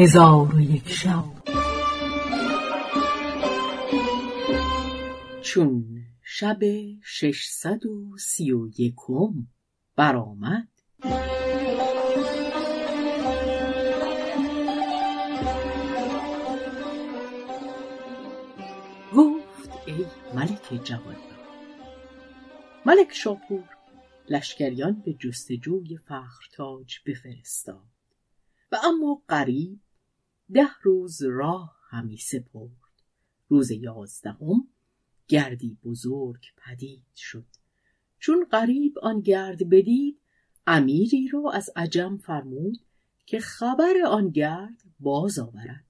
هزار و یک شب. چون شب 631 برآمد گفت ای ملک جوان، ملک شاپور لشکریان به جستجوی فخرتاج بفرستاد و اما قریب 10 روز راه همی سپرد. روز 11 گردی بزرگ پدید شد. چون قریب آن گرد بدید، امیری رو از عجم فرمود که خبر آن گرد باز آورد.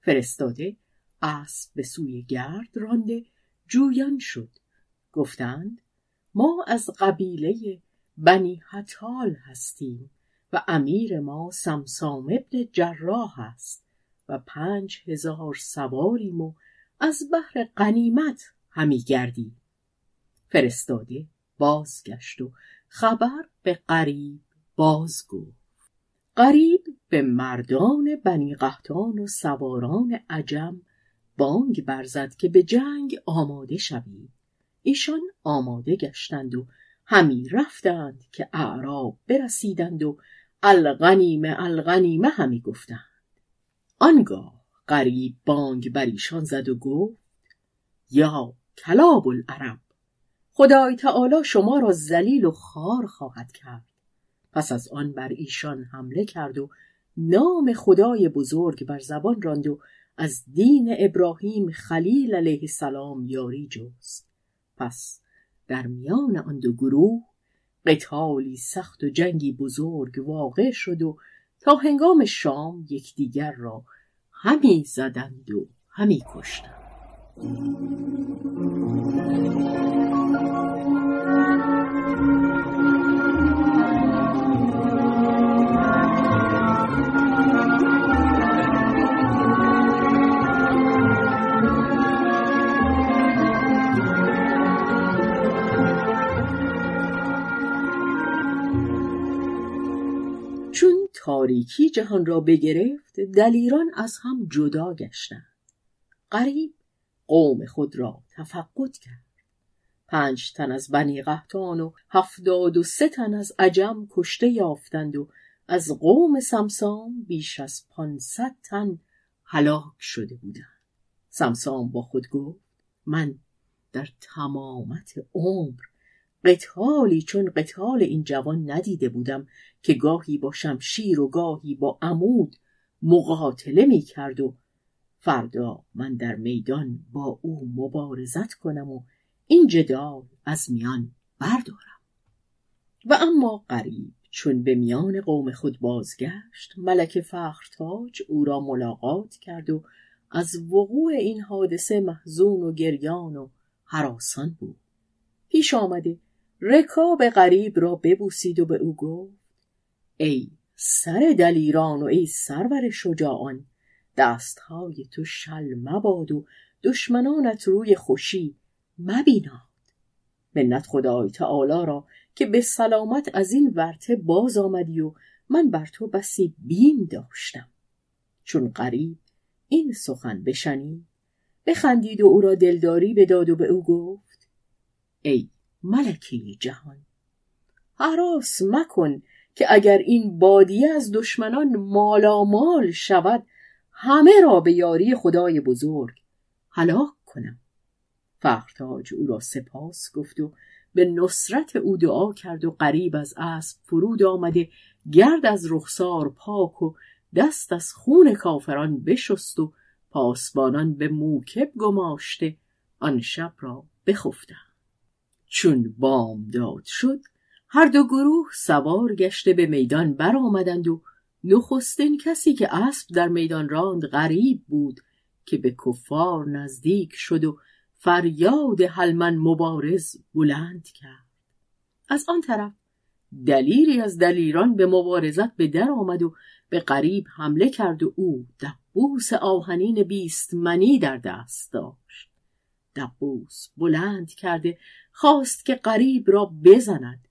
فرستاده اسب به سوی گرد رانده جویان شد. گفتند ما از قبیله بنی حتال هستیم و امیر ما سمسام ابن جراح است و 5000 سواریم و از بحر غنیمت همی گردیم. فرستاده بازگشت و خبر به قریب باز گفت. قریب به مردان بنی قحطان و سواران عجم بانگ برزد که به جنگ آماده شوید. ایشان آماده گشتند و همی رفتند که اعراب برسیدند و الغنیمه الغنیمه همی گفتند. آنگاه قریب بانگ بر ایشان زد و گفت یا کلاب العرب، خدای تعالی شما را ذلیل و خوار خواهد کرد. پس از آن بر ایشان حمله کرد و نام خدای بزرگ بر زبان راند و از دین ابراهیم خلیل علیه السلام یاری جست. پس در میان آن دو گروه قتالی سخت و جنگی بزرگ واقع شد و تا هنگام شام یکدیگر را همی زدند و همی کشتند. چون تاریکی جهان را بگرفت، دلیران از هم جدا گشتند. قریب قوم خود را تفقد کرد. 5 تن از بنی قحطان و 73 تن از عجم کشته یافتند و از قوم سمسام بیش از 500 تن هلاک شده بودند. سمسام با خود گفت من در تمامت عمر قتالی چون قتال این جوان ندیده بودم که گاهی با شمشیر و گاهی با عمود مقاتله می کرد و فردا من در میدان با او مبارزت کنم و این جدال از میان بردارم. و اما قریب چون به میان قوم خود بازگشت، ملک فخرتاج او را ملاقات کرد و از وقوع این حادثه محزون و گریان و هراسان بود. پیش آمده رکاب قریب را ببوسید و به او گفت ای سر دلیران و ای سرور شجاعان، دستهای تو شل مباد و دشمنانت روی خوشی مبیناد. منت خدای تعالی را که به سلامت از این ورطه باز آمدی و من بر تو بسی بیم داشتم. چون قریب این سخن بشنید، بخندید و او را دلداری بداد و به او گفت ای ملکه جهان، هراس مکن که اگر این بادیه از دشمنان مالامال شود، همه را به یاری خدای بزرگ هلاک کنم. فخرتاج او را سپاس گفت و به نصرت او دعا کرد و قریب از اسب فرود آمده گرد از رخسار پاک و دست از خون کافران بشست و پاسبانان به موکب گماشته آن شب را بخفتند. چون بامداد شد، هر دو گروه سوار گشته به میدان بر آمدند و نخستین کسی که اسب در میدان راند قریب بود که به کفار نزدیک شد و فریاد هل من مبارز بلند کرد. از آن طرف دلیری از دلیران به مبارزت به در آمد و به قریب حمله کرد و او دبوس آهنین 20 منی در دست داشت. دبوس بلند کرده خواست که قریب را بزند،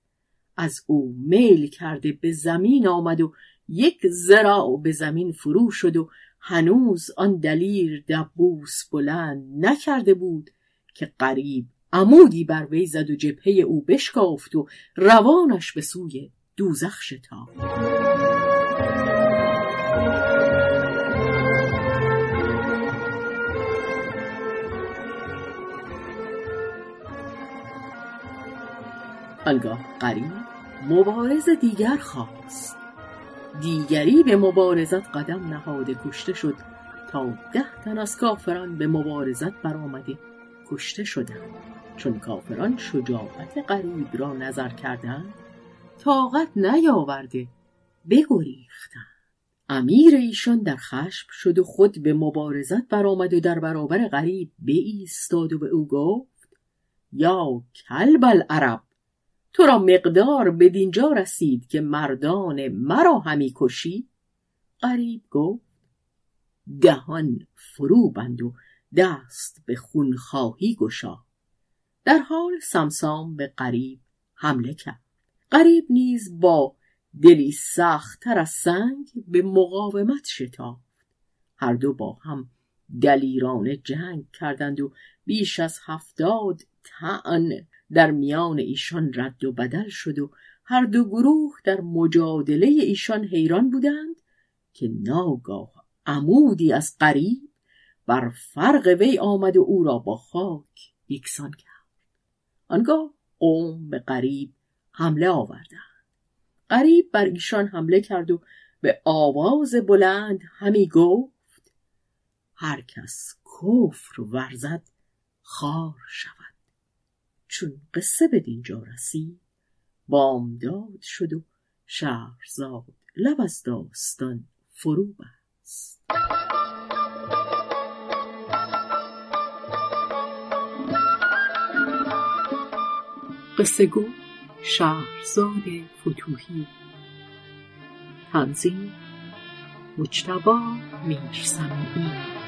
از او میل کرده به زمین آمد و یک ذراع به زمین فرو شد و هنوز آن دلیر دبوس بلند نکرده بود که قریب عمودی بر وی زد و جبهه او بشکافت و روانش به سوی دوزخ شتافت. آنگاه قریب مبارز دیگر خواست. دیگری به مبارزت قدم نهاده کشته شد تا 10 تن از کافران به مبارزت برآمده کشته شدند. چون کافران شجاعت قریب را نظر کردند طاقت نیاورده بگریختند. امیر ایشان در خشم شد و خود به مبارزت برآمد و در برابر قریب بایستاد و به او گفت: یا کلب العرب، تو را مقدار بدینجا رسید که مردان مرا همی کشی؟ قریب گفت: دهان فرو بند و دست به خونخواهی گشا. در حال سمسام به قریب حمله کرد. قریب نیز با دلی سخت‌تر از سنگ به مقاومت شتافت. هر دو با هم دلیرانه جنگ کردند و بیش از 70 طعن در میان ایشان رد و بدل شد و هر دو گروه در مجادله ایشان حیران بودند که ناگاه عمودی از قریب بر فرق وی آمد و او را با خاک یکسان کرد. آنگاه قوم به قریب حمله آوردند. قریب بر ایشان حمله کرد و به آواز بلند همی گفت: هر کس کفر ورزد خوار شود. چون قصه بدینجا رسید بامداد شد و شهرزاد لب از داستان فرو بست. قصه گو شهرزاد فتوحی. تنظیم مجتبی میرسمی.